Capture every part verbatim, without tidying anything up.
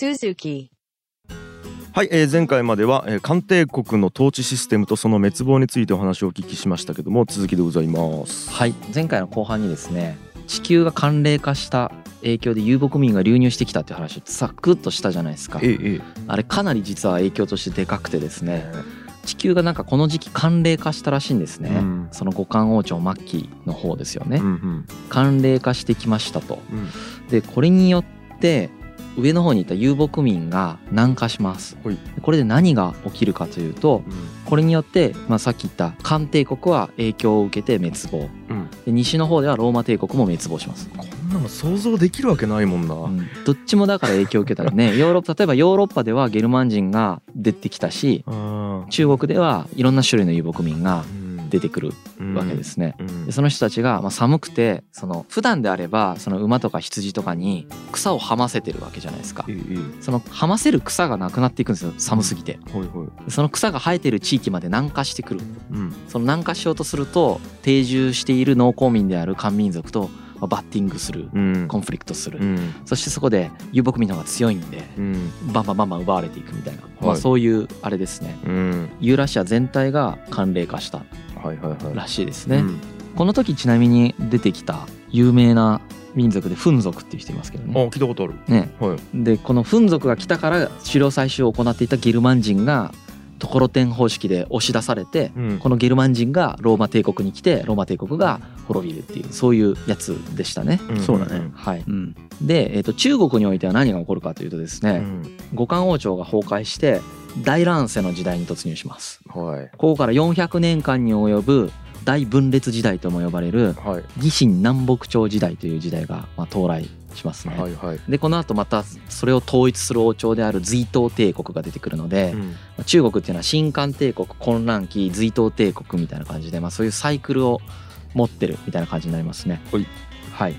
Suzuki。はい、えー、前回までは、えー、漢帝国の統治システムとその滅亡についてお話をお聞きしましたけども、続きでございます。はい、前回の後半にですね、地球が寒冷化した影響で遊牧民が流入してきたっていう話をサクッとしたじゃないですか、ええ、あれかなり実は影響としてでかくてですね、地球がなんかこの時期寒冷化したらしいんですね、うん、その後漢王朝末期の方ですよね、うんうん、寒冷化してきましたと、うん、でこれによって上の方にいた遊牧民が南下します。これで何が起きるかというと、うん、これによって、まあ、さっき言った漢帝国は影響を受けて滅亡、うん、で西の方ではローマ帝国も滅亡します。こんなの想像できるわけないもんな、うん、どっちもだから影響を受けたらねヨーロッパ、例えばヨーロッパではゲルマン人が出てきたし、中国ではいろんな種類の遊牧民が出てくるわけですね、うんうん、でその人たちが、まあ、寒くて、その普段であればその馬とか羊とかに草をはませてるわけじゃないですか、うんうん、そのはませる草がなくなっていくんですよ、寒すぎて、うんはいはい、その草が生えてる地域まで南下してくる、うん、その南下しようとすると定住している農耕民である漢民族とバッティングする、うん、コンフリクトする、うん、そしてそこで遊牧民の方が強いんで、うん、バンバンバンバン奪われていくみたいな、はい、まあ、そういうあれですね、うん、ユーラシア全体が寒冷化したらしいですね、はいはいはい、うん、この時ちなみに出てきた有名な民族でフン族っていう人いますけどね。あ、聞いたことある、ね、はい、でこのフン族が来たから狩猟採集を行っていたゲルマン人がところてん方式で押し出されて、うん、このゲルマン人がローマ帝国に来てローマ帝国が滅びるっていう、そういうやつでしたね、うん、そうだね、はい、うん、で、えーと、中国においては何が起こるかというとですね、うん、後漢王朝が崩壊して大乱世の時代に突入します、はい、ここからよんひゃくねんかんに及ぶ大分裂時代とも呼ばれる魏晋南北朝時代という時代がまあ到来しますね、はいはい、でこの後またそれを統一する王朝である隋唐帝国が出てくるので、うん、中国っていうのは新漢帝国、混乱期、隋唐帝国みたいな感じで、まあ、そういうサイクルを持ってるみたいな感じになりますね、はい、はい、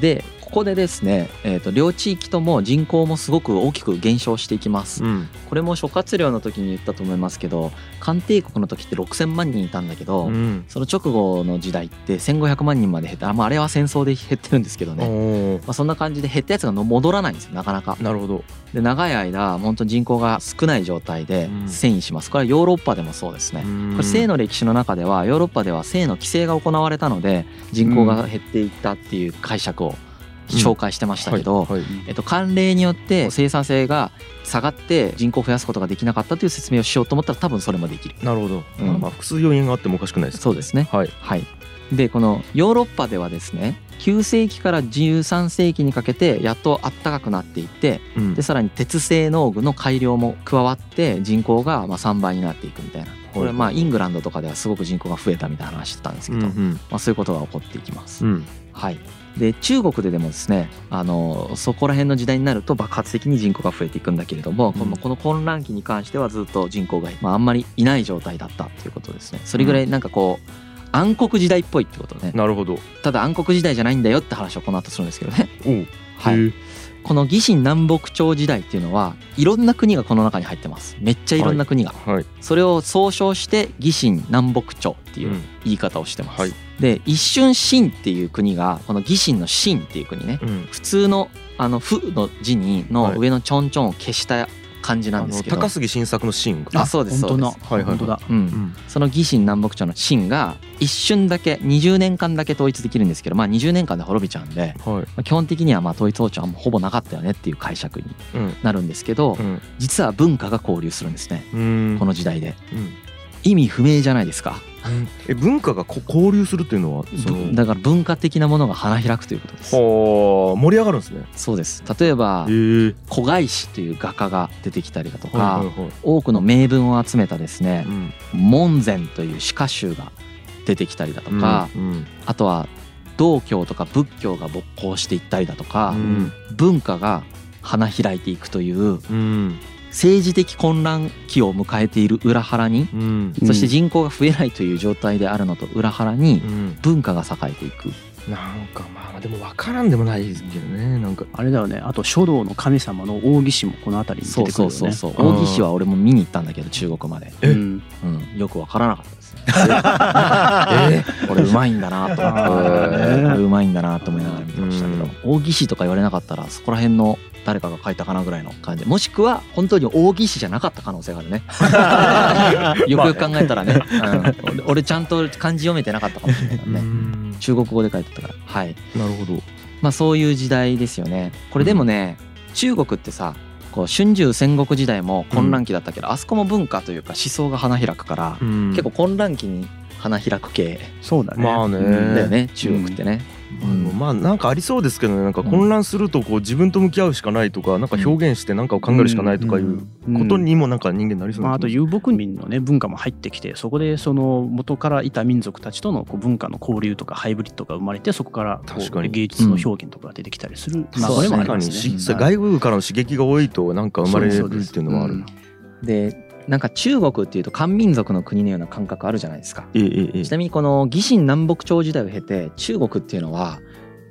でここでですね、えーと、両地域とも人口もすごく大きく減少していきます、うん、これも諸葛亮の時に言ったと思いますけど、漢帝国の時ってろくせんまんにんいたんだけど、うん、その直後の時代ってせんごひゃくまんにんまで減った、まあ、あれは戦争で減ってるんですけどね、まあ、そんな感じで減ったやつが戻らないんですよ、なかなか。なるほど。で長い間本当に人口が少ない状態で遷移します。これはヨーロッパでもそうですね、うん、これ姓の歴史の中ではヨーロッパでは姓の規制が行われたので人口が減っていったっていう解釈を紹介してましたけど、えっと寒冷によって生産性が下がって人口を増やすことができなかったという説明をしようと思ったら多分それもできる。なるほど、うん、まあ、複数要因があってもおかしくないですね。そうですね、はい、はい、でこのヨーロッパではですねきゅうせいきからじゅうさんせいきにかけてやっと暖かくなっていって、うん、でさらに鉄製農具の改良も加わって人口がまあさんばいになっていくみたいな、これまあイングランドとかではすごく人口が増えたみたいな話してたんですけど、うんうん、まあ、そういうことが起こっていきます、うん、はい、で中国ででもですね、あのそこら辺の時代になると爆発的に人口が増えていくんだけれども、うん、この混乱期に関してはずっと人口が、まあ、あんまりいない状態だったということですね。それぐらいなんかこう、うん、暗黒時代っぽいってことね。なるほど。ただ暗黒時代じゃないんだよって話をこの後するんですけどね。おう、はい、この魏晋南北朝時代っていうのはいろんな国がこの中に入ってます。めっちゃいろんな国が、はいはい、それを総称して魏晋南北朝っていう言い方をしてます、うん、はい、で一瞬秦っていう国がこの魏晋の秦っていう国ね、うん、普通のあの不の字にの上のちょんちょんを消した感じなんですけど、高杉晋作の秦が、あ、そうですそうです、本当だ、うん、その魏晋南北朝の秦が一瞬だけにじゅうねんかんだけ統一できるんですけど、まあにじゅうねんかんで滅びちゃうんで、はい、基本的にはまあ統一王朝はもうほぼなかったよねっていう解釈になるんですけど、うんうん、実は文化が交流するんですね、うん、この時代で、うん、意味不明じゃないですか。え、文化が交流するっていうのはそのだから文化的なものが花開くということです。はあ、盛り上がるんですね。そうです。例えば古外史という画家が出てきたりだとか、はいはいはい、多くの名文を集めたですね、うん、門前という詩歌集が出てきたりだとか、うんうん、あとは道教とか仏教が勃興していったりだとか、うん、文化が花開いていくという、うん、政治的混乱期を迎えている裏腹に、うん、そして人口が増えないという状態であるのと裏腹に文化が栄えていく、うん、なんかまあでも分からんでもないですけどね。なんかあれだよね、あと書道の神様の王羲之もこの辺りに出てくるよね。そうそうそうそう、王羲之は俺も見に行ったんだけど中国まで、え、うん、うん、よく分からなかったですねえこれうまいんだなと思ってうまいんだなと思いながら見てましたけど、王羲之とか言われなかったらそこら辺の誰かが書いたかなぐらいの感じ、もしくは本当に王羲之じゃなかった可能性があるねよくよく考えたらね、うん、俺ちゃんと漢字読めてなかったかもしれないからね中国語で書いてたから、はい、なるほど。まあそういう時代ですよね。これでもね、うん、中国ってさ、こう春秋戦国時代も混乱期だったけど、うん、あそこも文化というか思想が花開くから、うん、結構混乱期に花開く系、そうだね、まあね、だよね中国ってね、うんうん、まあなんかありそうですけどね、なんか混乱するとこう自分と向き合うしかないとか、なんか表現して何かを考えるしかないとかいうことにもなんか人間になりそうな、うんうん、まあ、あと遊牧民のね文化も入ってきて、そこでその元からいた民族たちとのこう文化の交流とかハイブリッドが生まれて、そこからこう芸術の表現とかが出てきたりする、うん、まあ、それもありますね。外部からの刺激が多いとなんか生まれるっていうのはある、うん、でなんか中国っていうと漢民族の国のような感覚あるじゃないですか。いいいい、ちなみにこの魏晋南北朝時代を経て中国っていうのは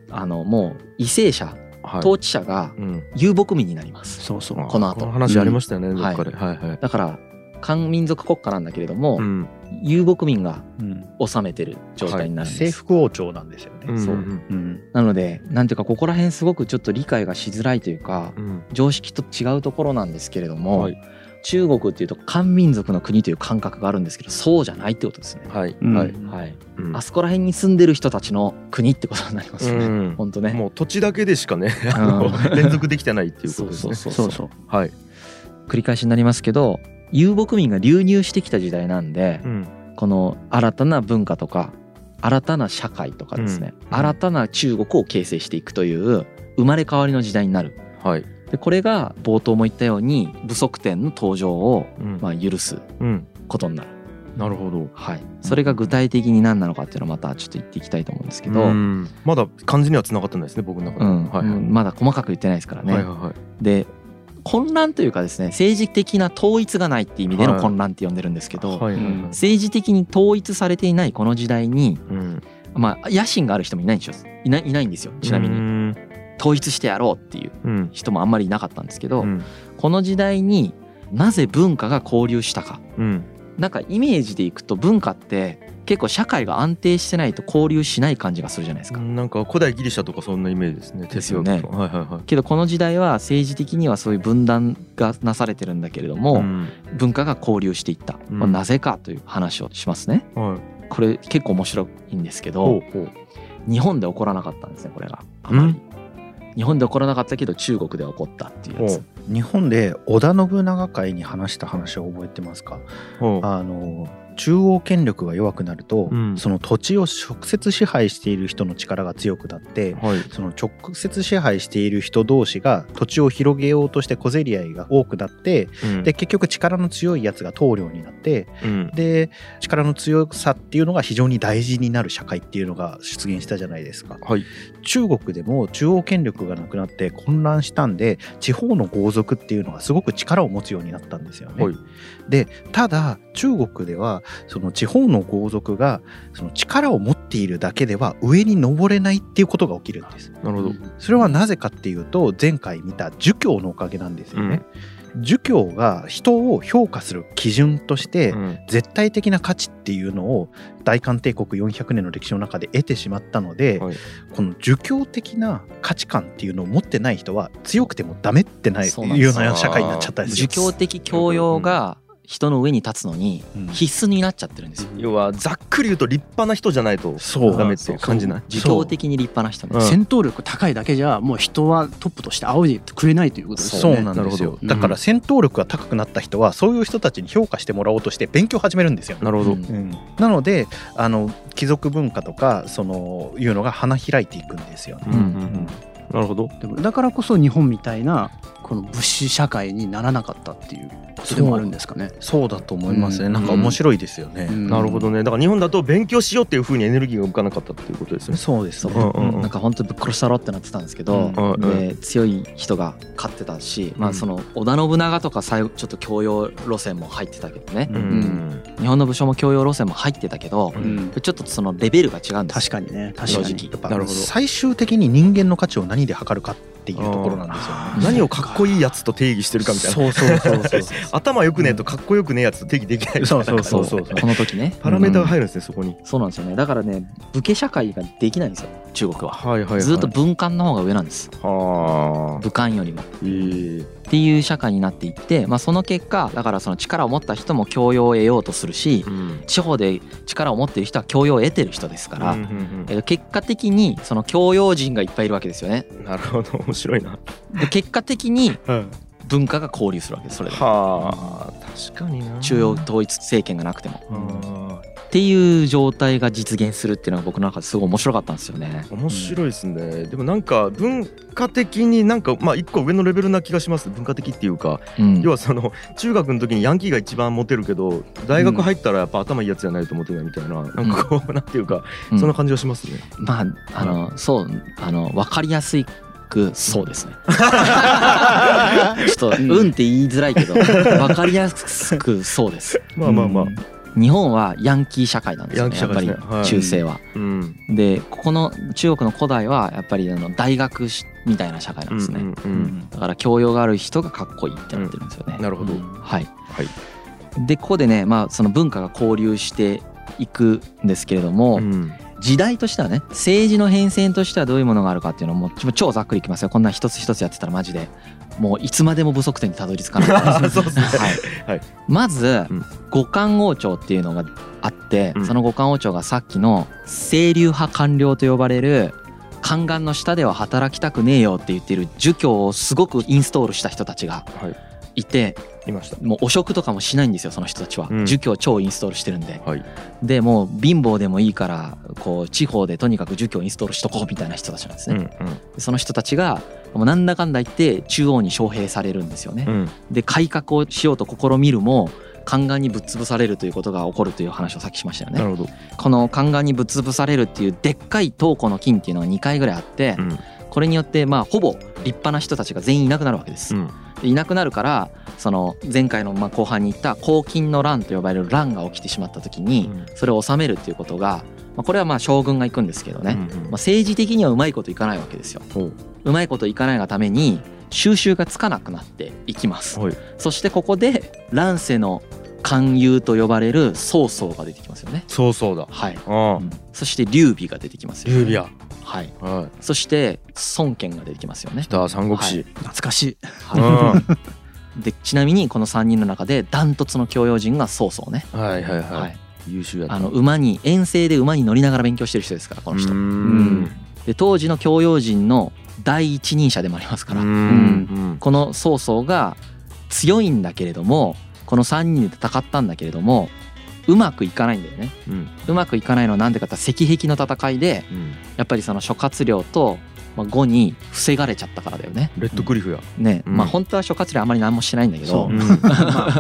あのもう為政者、はい、統治者が遊牧民になります、うん、そうそう、この後この話ありましたよね、うん、どっかで、はいはいはい、だから漢民族国家なんだけれども、うん、遊牧民が治めてる状態になるんです、はい、征服王朝なんですよね、うん、そう、うん、なのでなんていうかここら辺すごくちょっと理解がしづらいというか、うん、常識と違うところなんですけれども、はい、中国っていうと漢民族の国という感覚があるんですけど、そうじゃないってことですね。はい、うん、はい、はい、うん、あそこら辺に住んでる人たちの国ってことになりますよね。うん、本当ね。もう土地だけでしかね、あの連続できてないっていうことですね。そうそうそうそう。はい。繰り返しになりますけど、遊牧民が流入してきた時代なんで、うん、この新たな文化とか新たな社会とかですね、うん、新たな中国を形成していくという生まれ変わりの時代になる。はい。でこれが冒頭も言ったように武則天の登場をまあ許すことになる、うんうん、なるほど、はい、それが具体的に何なのかっていうのをまたちょっと言っていきたいと思うんですけど、うん、まだ漢字にはつながってないですね僕の中で、うんはいはい、まだ細かく言ってないですからね、はいはいはい、で混乱というかですね、政治的な統一がないっていう意味での混乱って呼んでるんですけど、はいはいはいはい、政治的に統一されていないこの時代に、うん、まあ野心がある人もいないんですよ、いない、いないんですよちなみに、うん、統一してやろうっていう人もあんまりいなかったんですけど、うん、この時代になぜ文化が交流したか、うん、なんかイメージでいくと文化って結構社会が安定してないと交流しない感じがするじゃないですか。なんか古代ギリシャとかそんなイメージですね。ですよね、はいはいはい、けどこの時代は政治的にはそういう分断がなされてるんだけれども、うん、文化が交流していった、うん、まあ、なぜかという話をしますね、はい、これ結構面白いんですけど、ほうほう、日本で起こらなかったんですねこれがあまり、うん日本で起こらなかったけど中国で起こったっていうやつ。日本で織田信長会に話した話を覚えてますか？あの中央権力が弱くなると、うん、その土地を直接支配している人の力が強くなって、はい、その直接支配している人同士が土地を広げようとして小競り合いが多くなって、うん、で結局力の強いやつが統領になって、うん、で力の強さっていうのが非常に大事になる社会っていうのが出現したじゃないですか、はい、中国でも中央権力がなくなって混乱したんで地方の豪族っていうのがすごく力を持つようになったんですよね、はい、でただ中国ではその地方の豪族がその力を持っているだけでは上に登れないっていうことが起きるんです。なるほど。それはなぜかっていうと前回見た儒教のおかげなんですよね、うん、儒教が人を評価する基準として絶対的な価値っていうのを大韓帝国よんひゃくねんの歴史の中で得てしまったので、はい、この儒教的な価値観っていうのを持ってない人は強くてもダメってないような社会になっちゃったんです。儒教的教養が、うん人の上に立つのに必須になっちゃってるんですよ、うん、要はざっくり言うと立派な人じゃないとダメって感じない。儒教的に立派な人、ね、うん、戦闘力高いだけじゃもう人はトップとして仰いでくれないということですね。そうなんですよ。だから戦闘力が高くなった人はそういう人たちに評価してもらおうとして勉強を始めるんですよ、ね、なるほど、うんうん、なのであの貴族文化とかそのいうのが花開いていくんですよね、うんうんうん、なるほど。でもだからこそ日本みたいなこの物資社会にならなかったっていうことでもあるんですかね。そうだと思いますね、うん、なんか面白いですよね、うん、なるほどね。だから日本だと勉強しようっていう風にエネルギーが向かなかったっていうことですね。そうですね、うんうんうん、なんか本当ぶっ殺したろってなってたんですけど、うんうん、で強い人が勝ってたし、うん、まあその織田信長とか最後ちょっと教養路線も入ってたけどね、うんうん、日本の武将も教養路線も入ってたけど、うん、ちょっとそのレベルが違うんです。確かにね、確かに。やっぱ最終的に人間の価値を何で測るかっていうところなんですよね。何をかっこいいやつと定義してるかみたいな。そうそうそうそう頭良くねえとかっこよくねえやつと定義できないみたいな。そうそうそうそうこの時ねパラメータが入るんですね、うん、そこに。そうなんですよね。だからね武家社会ができないんですよ中国は、はいはいはい、ずっと文官の方が上なんです。は武官よりも、えー、っていう社会になっていって、まあ、その結果だからその力を持った人も教養を得ようとするし、うん、地方で力を持ってる人は教養を得てる人ですから、うんうんうん、結果的にその教養人がいっぱいいるわけですよね。なるほど、面白いな。で結果的に文化が交流するわけです、それで。はー、確かにな。中央統一政権がなくても、うん、っていう状態が実現するっていうのが僕の中ですごい面白かったんですよね。面白いですね、うん、でもなんか文化的になんかまあ一個上のレベルな気がします。文化的っていうか、うん、要はその中学の時にヤンキーが一番モテるけど大学入ったらやっぱ頭いいやつじゃないとモテないみたいな、うん、なんかこうなんていうか、うん、そんな感じがしますね、うん、まああのそうあの分かりやすいそうですねちょっとうんって言いづらいけど分かりやすくそうですまあまあまあ、うん、日本はヤンキー社会なんですよね、やっぱり中世は、はいうん、でここの中国の古代はやっぱりあの大学みたいな社会なんですね、うんうんうん、だから教養がある人がかっこいいってなってるんですよね、うん、なるほど、うん、はい、はい、でここでね、まあ、その文化が交流していくんですけれども、うん時代としてはね、政治の変遷としてはどういうものがあるかっていうのも超ざっくりいきますよ。こんな一つ一つやってたらマジでもういつまでも不足点にたどり着かないそうですね、はいはい、まず、うん、五官王朝っていうのがあって、うん、その五官王朝がさっきの清流派官僚と呼ばれる宦官の下では働きたくねえよって言ってる儒教をすごくインストールした人たちがいて、はいいました。もう汚職とかもしないんですよ、その人たちは、うん、儒教超インストールしてるんで、はい、でもう貧乏でもいいからこう地方でとにかく儒教インストールしとこうみたいな人たちなんですね、うんうん、その人たちがもうなんだかんだ言って中央に招聘されるんですよね、うん、で改革をしようと試みるも宦官にぶっ潰されるということが起こるという話をさっきしましたよね。なるほど。この宦官にぶっ潰されるっていうでっかい刀庫の金っていうのがにかいぐらいあって、うん、これによってまあほぼ立派な人たちが全員いなくなるわけです、うんいなくなるからその前回のまあ後半に言った公金の乱と呼ばれる乱が起きてしまった時にそれを治めるっていうことが、まあ、これはまあ将軍が行くんですけどね、うんうんまあ、政治的にはうまいこといかないわけですよ。うまいこといかないがために収拾がつかなくなっていきます。そしてここで乱世の官友と呼ばれる曹操が出てきますよね。曹操だ、はいあうん、そして劉備が出てきますよね。劉備やはいはい、そして孫権が出てきますよね。北三国志、はい、懐かしい、はい、でちなみにこのさんにんの中でダントツの教養人が曹操ね、はいはいはいはい、優秀やった。あの馬に遠征で馬に乗りながら勉強してる人ですからこの人。うんで当時の教養人の第一人者でもありますからうんうんこの曹操が強いんだけれどもこのさんにんで戦ったんだけれどもうまくいかないんだよね、うん、うまくいかないのはなんでかって石壁の戦いで、うん、やっぱりその諸葛亮と後に防がれちゃったからだよね。レッドクリフや、うん、ね、うん、まあ本当は諸葛亮あまり何もしてないんだけど そ, う、うんま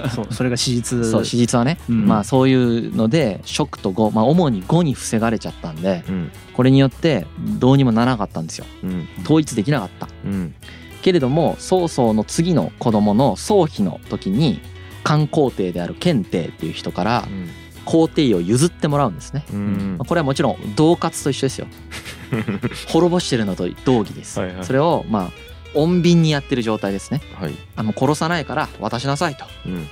あ、そ, うそれが史実そう史実はね、うんまあ、そういうので蜀と呉、まあ、主に呉に防がれちゃったんで、うん、これによってどうにもならなかったんですよ、うん、統一できなかった、うん、けれども曹操の次の子供の曹丕の時に漢皇帝である献帝っていう人から皇帝を譲ってもらうんですね、うん、これはもちろん同活と一緒ですよ滅ぼしてるのと同義です、はいはい、それをまあ穏便にやってる状態ですね、はい、あの殺さないから渡しなさいと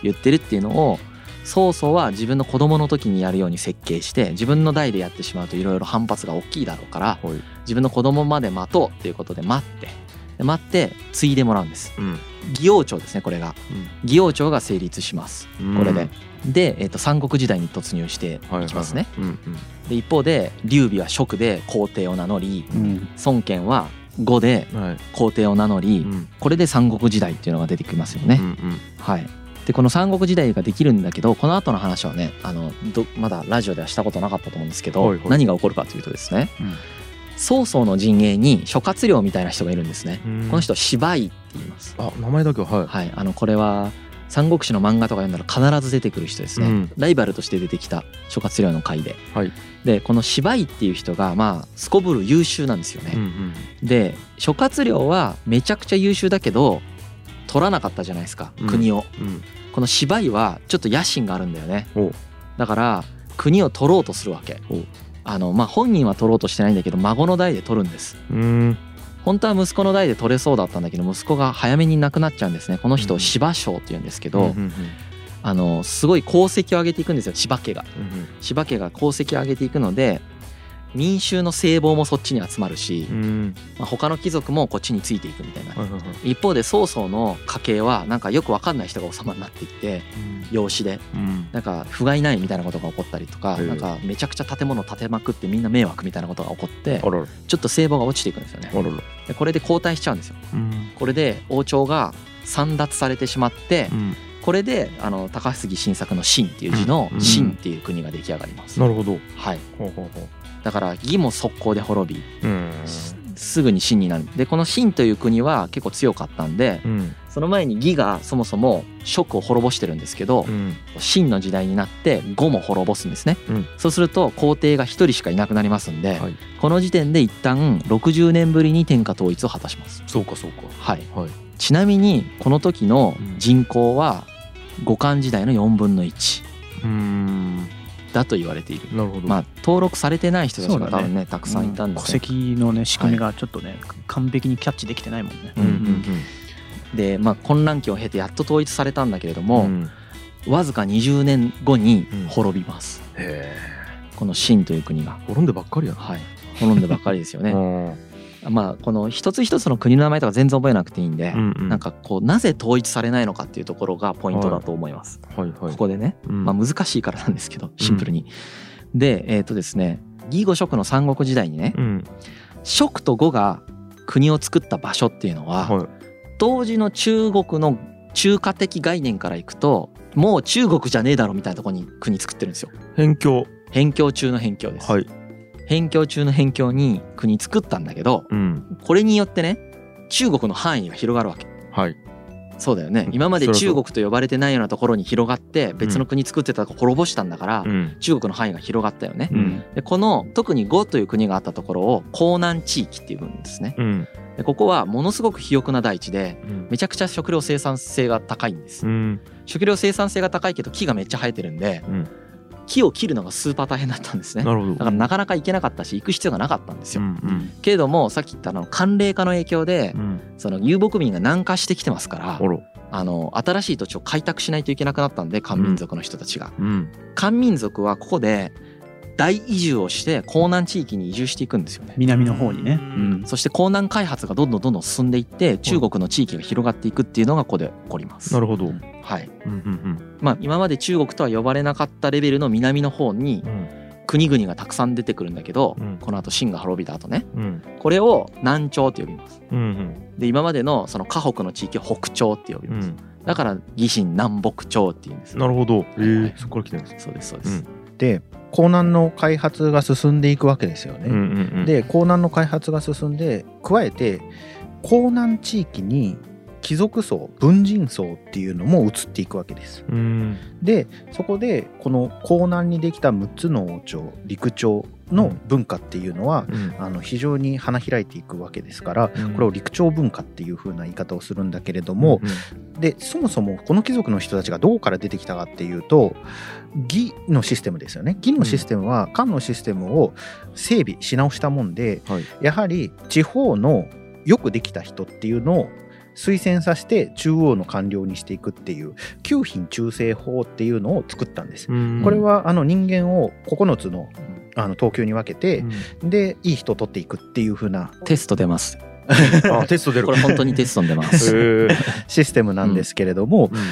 言ってるっていうのを曹操は自分の子供の時にやるように設計して自分の代でやってしまうといろいろ反発が大きいだろうから自分の子供まで待とうっていうことで待ってで待って継いでもらうんです、うん魏王朝ですねこれが、うん、魏王朝が成立します、うん、これでで、えー、と三国時代に突入していきますね、はいはいはいうんうん、で一方で劉備は蜀で皇帝を名乗り、うん、孫権は呉で皇帝を名乗り、はい、これで三国時代っていうのが出てきますよね、うんうんはい、でこの三国時代ができるんだけどこの後の話はねあのどまだラジオではしたことなかったと思うんですけど、はいはい、何が起こるかというとですね、うん、曹操の陣営に諸葛亮みたいな人がいるんですね、うん、この人芝居言いますあ名前だけは、はいはい、あのこれは三国志の漫画とか読んだら必ず出てくる人ですね、うん、ライバルとして出てきた諸葛亮の回で、はい、でこの芝居っていう人がまあすこぶる優秀なんですよね、うんうん、で諸葛亮はめちゃくちゃ優秀だけど取らなかったじゃないですか国を、うんうん、この芝居はちょっと野心があるんだよねだから国を取ろうとするわけあのまあ本人は取ろうとしてないんだけど孫の代で取るんですうん本当は息子の代で取れそうだったんだけど息子が早めに亡くなっちゃうんですね。この人を芝生っていうんですけど、うんうんうん、あのすごい功績を上げていくんですよ。芝家が、うんうん、芝家が功績を上げていくので民衆の聖望もそっちに集まるし、うんまあ、他の貴族もこっちについていくみたいな、はいはいはい、一方で曹操の家系はなんかよく分かんない人が王様になっていって、うん、養子で、うん、なんか不甲斐ないみたいなことが起こったりとか、うん、なんかめちゃくちゃ建物建てまくってみんな迷惑みたいなことが起こって、うん、ちょっと聖望が落ちていくんですよね。うん、でこれで後退しちゃうんですよ。うん、これで王朝が簒奪されてしまって、うんこれであの高杉晋作の晋っていう字の晋っていう国が出来上がります、うんうん、なるほど、はい、ほうほうほうだから魏も速攻で滅び、うん、すぐに晋になる。でこの晋という国は結構強かったんで、うん、その前に魏がそもそも蜀を滅ぼしてるんですけど、うん、晋の時代になって呉も滅ぼすんですね、うん、そうすると皇帝が一人しかいなくなりますんで、はい、この時点で一旦ろくじゅうねんぶりに天下統一を果たします。そうかそうか、はいはい、ちなみにこの時の人口は、うん後漢時代のよんぶんのいちうーんだと言われている。なるほど、まあ、登録されてない人たちが多分 ね, ねたくさんいたんです、ねうん、戸籍の、ね、仕組みがちょっとね、はい、完璧にキャッチできてないもんね、うんうんうん、で、まあ、混乱期を経てやっと統一されたんだけれども、うん、わずかにじゅうねんごに滅びます、うん、へこの秦という国が滅んでばっかりやな、はい、滅んでばっかりですよねまあ、この一つ一つの国の名前とか全然覚えなくていいんで、うんうん、なんかこうなぜ統一されないのかっていうところがポイントだと思います、はいはいはい、ここでね、うんまあ、難しいからなんですけどシンプルに、うん、でえっ、ー、とですね魏呉蜀の三国時代にね、うん、蜀と呉が国を作った場所っていうのは、はい、当時の中国の中華的概念からいくともう中国じゃねえだろみたいなところに国作ってるんですよ。辺境辺境中の辺境です、はい辺境中の辺境に国作ったんだけど、うん、これによってね中国の範囲が広がるわけ、はい、そうだよね今まで中国と呼ばれてないようなところに広がって別の国作ってたとこ滅ぼしたんだから、うん、中国の範囲が広がったよね、うん、でこの特に呉という国があったところを江南地域っていうんですね、うん、でここはものすごく肥沃な大地で、うん、めちゃくちゃ食料生産性が高いんです、うん、食料生産性が高いけど木がめっちゃ生えてるんで、うん木を切るのがスーパー大変だったんですね。なるほど。だからなかなか行けなかったし行く必要がなかったんですよ、うんうん、けれどもさっき言ったの寒冷化の影響で、うん、その遊牧民が南下してきてますから、うん、あの新しい土地を開拓しないといけなくなったんで漢民族の人たちが、うん、漢民族はここで大移住をして江南地域に移住していくんですよね南の方にね、うん、そして江南開発がどんどんどんどん進んでいって中国の地域が広がっていくっていうのがここで起こります、うん、なるほどはいうんうんうんまあ、今まで中国とは呼ばれなかったレベルの南の方に国々がたくさん出てくるんだけど、うん、このあと秦が滅びた後ね、うん、これを南朝って呼びます、うんうん、で今までのその河北の地域を北朝って呼びます、うん、だから魏秦南北朝っていうんです。なるほど、えーはい、そこから来てるんです。そうですそうです、うん、で江南の開発が進んでいくわけですよね、うんうんうん、で江南の開発が進んで加えて江南地域に貴族層文人層っていうのも移っていくわけです、うん、でそこでこの江南にできたむっつの王朝陸朝の文化っていうのは、うん、あの非常に花開いていくわけですから、うん、これを陸朝文化っていう風な言い方をするんだけれども、うん、でそもそもこの貴族の人たちがどこから出てきたかっていうと魏のシステムですよね。魏のシステムは漢のシステムを整備し直したもんで、はい、やはり地方のよくできた人っていうのを推薦させて中央の官僚にしていくっていう九品中正法っていうのを作ったんです。これはあの人間をここのつのあの等級に分けて、うん、でいい人を取っていくっていう風なテスト出ますあテスト出るこれ本当にテストに出ますシステムなんですけれども、うんうん、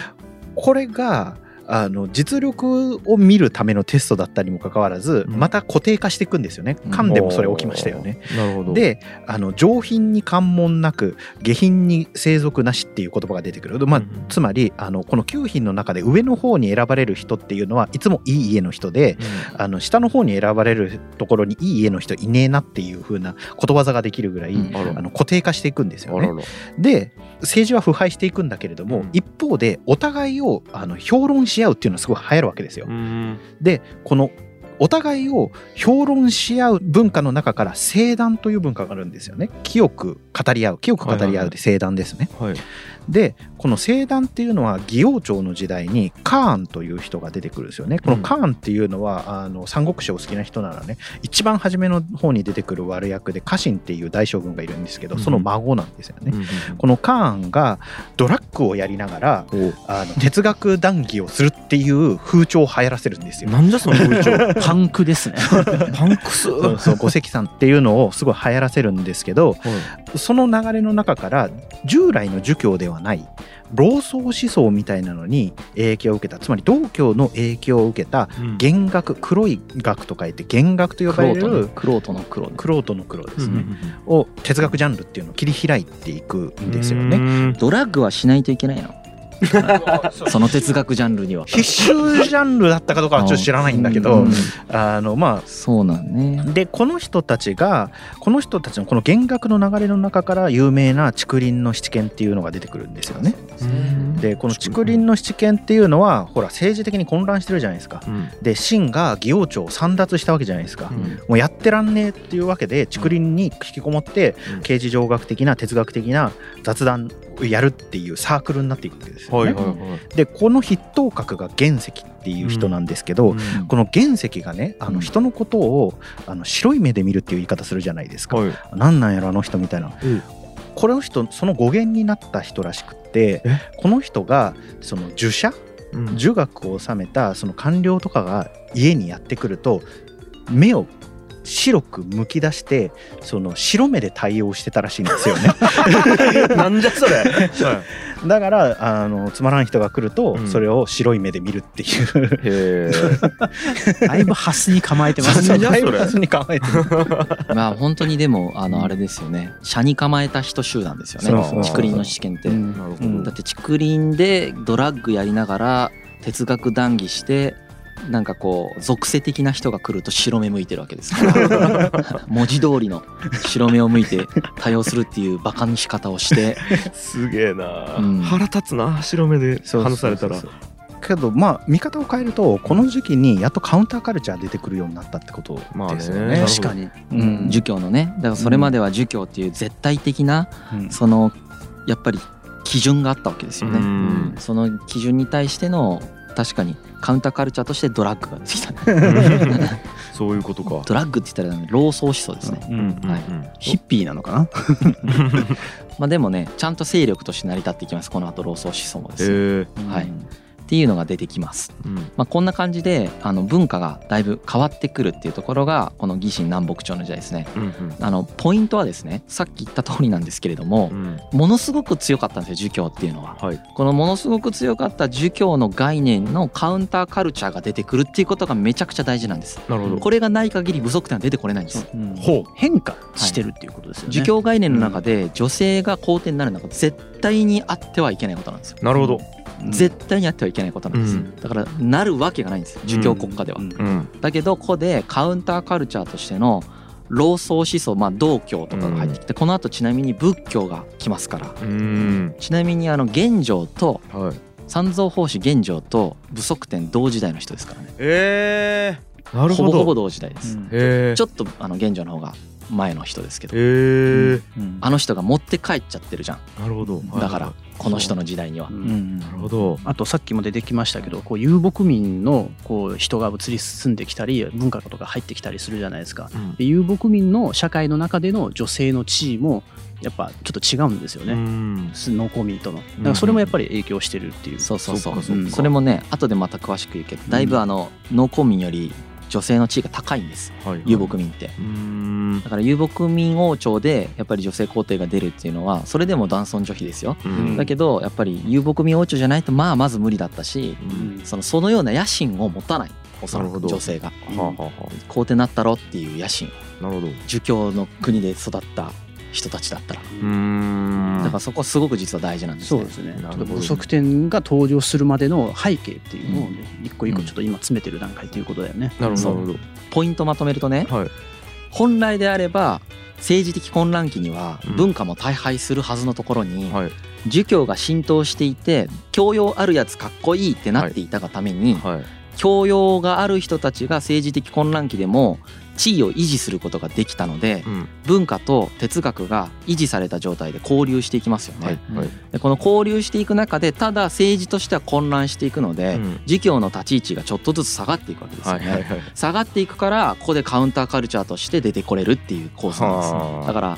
これがあの実力を見るためのテストだったにもかかわらず、うん、また固定化していくんですよね。漢でもそれ起きましたよね、うん、なるほど。であの上品に関門なく下品に世俗なしっていう言葉が出てくる、まあ、つまりあのこの九品の中で上の方に選ばれる人っていうのはいつもいい家の人で、うん、あの下の方に選ばれるところにいい家の人いねえなっていう風なことわざができるぐらい、うん、あららあの固定化していくんですよね。あららで政治は腐敗していくんだけれども、うん、一方でお互いをあの評論しし合うっていうのはすごい流行るわけですよ。でこのお互いを評論し合う文化の中から聖談という文化があるんですよね。清く語り合う清く語り合うで聖談ですね、はいはいはい、でこの聖壇っていうのは義王朝の時代にカーンという人が出てくるんですよね。このカーンっていうのはあの三国志お好きな人ならね、一番初めの方に出てくる悪役で家臣っていう大将軍がいるんですけど、その孫なんですよね。このカーンがドラッグをやりながらあの哲学談義をするっていう風潮を流行らせるんですよ。なんじゃその風潮パンクですねパンクスそうそう、五石さんっていうのをすごい流行らせるんですけど、その流れの中から従来の儒教ではない老荘思想みたいなのに影響を受けた、つまり道教の影響を受けた玄学、うん、黒い学と書いて玄学と呼ばれる玄人の黒ですね、を哲学ジャンルっていうのを切り開いていくんですよね。ドラッグはしないといけないのその哲学ジャンルには必修ジャンルだったかどうかはちょっと知らないんだけど、あのまあそうなんね。でこの人たちがこの人たちのこの弦楽の流れの中から有名な竹林の七賢っていうのが出てくるんですよね。でこの竹林の七賢っていうのはほら政治的に混乱してるじゃないですか。で秦が義王朝を簒奪したわけじゃないですか。もうやってらんねえっていうわけで竹林に引きこもって刑事上学的な哲学的な雑談をやるっていうサークルになっていくわけです。でこの筆頭格が原石っていう人なんですけど、うんうん、この原石がねあの人のことをあの白い目で見るっていう言い方するじゃないですか、はい、なんなんやろあの人みたいな、うん、この人その語源になった人らしくってこの人がその儒者、うん、儒学を治めたその官僚とかが家にやってくると目を白くむき出してその白目で対応してたらしいんですよねなんじゃそれだからあのつまらん人が来ると、うん、それを白い目で見るっていうだいぶハスに構えてますねだいぶハスに構えてまあ本当にでもあのあれですよね、車に構えた人集団ですよね竹林の試験って、うん、なるほど。だって竹林でドラッグやりながら哲学談義してなんかこう属性的な人が来ると白目向いてるわけですから文字通りの白目を向いて対応するっていうバカに仕方をしてすげえな、うん、腹立つな白目で話されたら。けどまあ見方を変えるとこの時期にやっとカウンターカルチャー出てくるようになったってことですよね。確かに、うん、儒教のね、だからそれまでは儒教っていう絶対的な、うん、そのやっぱり基準があったわけですよね、うん、その基準に対しての確かにカウンターカルチャーとしてドラッグが出てきたそういうことか。ドラッグって言ったら老荘思想ですね。ヒッピーなのかなまあでもねちゃんと勢力として成り立っていきますこの後老荘思想もです、えーはい、っていうのが出てきます、うんまあ、こんな感じであの文化がだいぶ変わってくるっていうところがこの魏晋南北朝の時代ですね、うんうん、あのポイントはですねさっき言った通りなんですけれども、うん、ものすごく強かったんですよ儒教っていうのは、はい、このものすごく強かった儒教の概念のカウンターカルチャーが出てくるっていうことがめちゃくちゃ大事なんです。なるほど。これがない限り部族ってのは出てこれないんです、うん、ほう変化してるっていうことですよね、はい、儒教概念の中で女性が皇帝になるのが絶対にあってはいけないことなんですよ。なるほど。絶対にやってはいけないことなんです、うん、だからなるわけがないんです儒教国家では、うんうん、だけどここでカウンターカルチャーとしての老荘思想、まあ、道教とかが入ってきて、うん、このあとちなみに仏教が来ますから、うん、ちなみにあの玄奘と、はい、三蔵法師玄奘と武則天同時代の人ですからね。えー、なるほど。ほぼほぼ同時代です、うん、えー、ちょっとあの玄奘の方が前の人ですけど、えーうん、あの人が持って帰っちゃってるじゃん。なるほど。だからこの人の時代には、うん、なるほど。あとさっきも出てきましたけどこう遊牧民のこう人が移り住んできたり文化とか入ってきたりするじゃないですか、うん、で遊牧民の社会の中での女性の地位もやっぱちょっと違うんですよね、うん、農耕民との。だからそれもやっぱり影響してるっていう、うん、そうそうそう、うん、それもね後でまた詳しく言うけどだいぶあの農耕民より女性の地位が高いんです、はいはい、遊牧民って。うーん、だから遊牧民王朝でやっぱり女性皇帝が出るっていうのはそれでも男尊女卑ですよ、うん、だけどやっぱり遊牧民王朝じゃないとまあまず無理だったし、うん、そのそのような野心を持たないおそらく女性が、うん、はあはあ、皇帝になったろっていう野心。なるほど。儒教の国で育った人たちだったら、うーん、だからそこすごく実は大事なんですね。そうですね。武則天が登場するまでの背景っていうのを、ね、うん、一個一個ちょっと今詰めてる段階ということだよね。なるほど。ポイントまとめるとね、はい、本来であれば政治的混乱期には文化も大敗するはずのところに、うん、はい、儒教が浸透していて教養あるやつかっこいいってなっていたがために、はいはい、教養がある人たちが政治的混乱期でも地位を維持することができたので、うん、文化と哲学が維持された状態で交流していきますよね、はいはい、でこの交流していく中でただ政治としては混乱していくので、うん、事業の立ち位置がちょっとずつ下がっていくわけですよね、はいはいはい、下がっていくからここでカウンターカルチャーとして出てこれるっていう構想です、ね、だから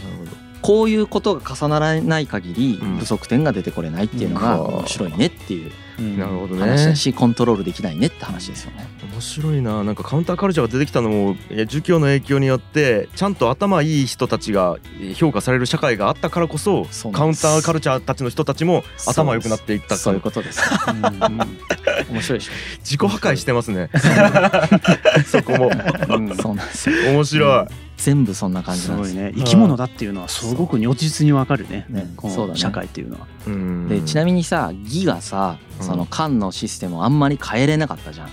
こういうことが重ならない限り不足点が出てこれないっていうのが面白いねっていう話だし、コントロールできないねって話ですよね。面白いな。なんかカウンターカルチャーが出てきたのも儒教の影響によってちゃんと頭いい人たちが評価される社会があったからこそ、カウンターカルチャーたちの人たちも頭良くなっていったから、そういうことです面白いでしょ。自己破壊してますねそこもそうなんですよ。面白い。全部そんな感じなんですよね。生き物だっていうのはすごく如実にわかるね、ね、この社会っていうのは。そうだね。でちなみにさ、義がさ、その漢のシステムをあんまり変えれなかったじゃん、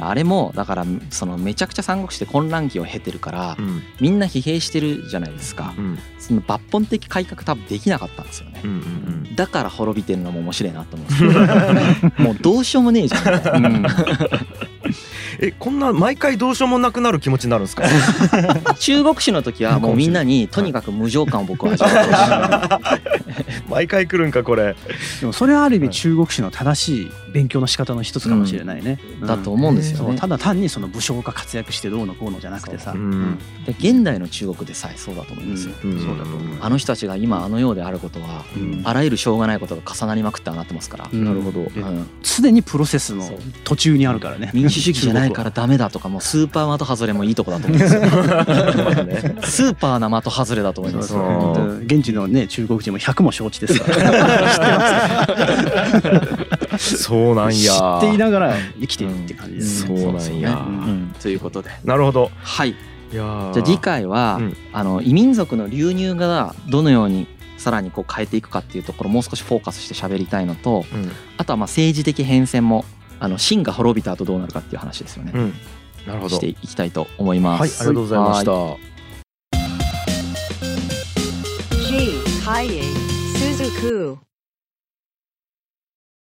うん、あれもだからそのめちゃくちゃ三国志で混乱期を経てるから、うん、みんな疲弊してるじゃないですか、うん、その抜本的改革多分できなかったんですよね、うんうんうん、だから滅びてるのも面白いなと思うもうどうしようもねえじゃん、うんえ、こんな毎回どうしようもなくなる気持ちになるんですか中国史の時はもうみんなにとにかく無情感を僕は味わって毎回来るんかこれ。でもそれはある意味中国史の正しい勉強の仕方の一つかもしれないね、うんうん、だと思うんですよね。ただ単にその武将が活躍してどうのこうのじゃなくてさ、うん、で現代の中国でさえそうだと思うんですよ、うんうん、そうだと思う。あの人たちが今あのようであることは、うん、あらゆるしょうがないことが重なりまくってあなってますから、うん、なるほど、うん、常にプロセスの途中にあるからね。民主主義じゃないからダメだとか、もうスーパー的外れもいいとこだと思うんですよスーパーな的外れだと思います。現地のね中国人もひゃくも承知ですから知ってますそうなんや。知っていながら生きているって感じですね、うん、そうなんや、うんうん、ということで、なるほど、はい。いや、じゃあ次回は、うん、あの異民族の流入がどのようにさらにこう変えていくかっていうところをもう少しフォーカスして喋りたいのと、うん、あとはまあ政治的変遷もあの秦が滅びた後どうなるかっていう話ですよね、うん、なるほど、していきたいと思います。はい、ありがとうございました。はい。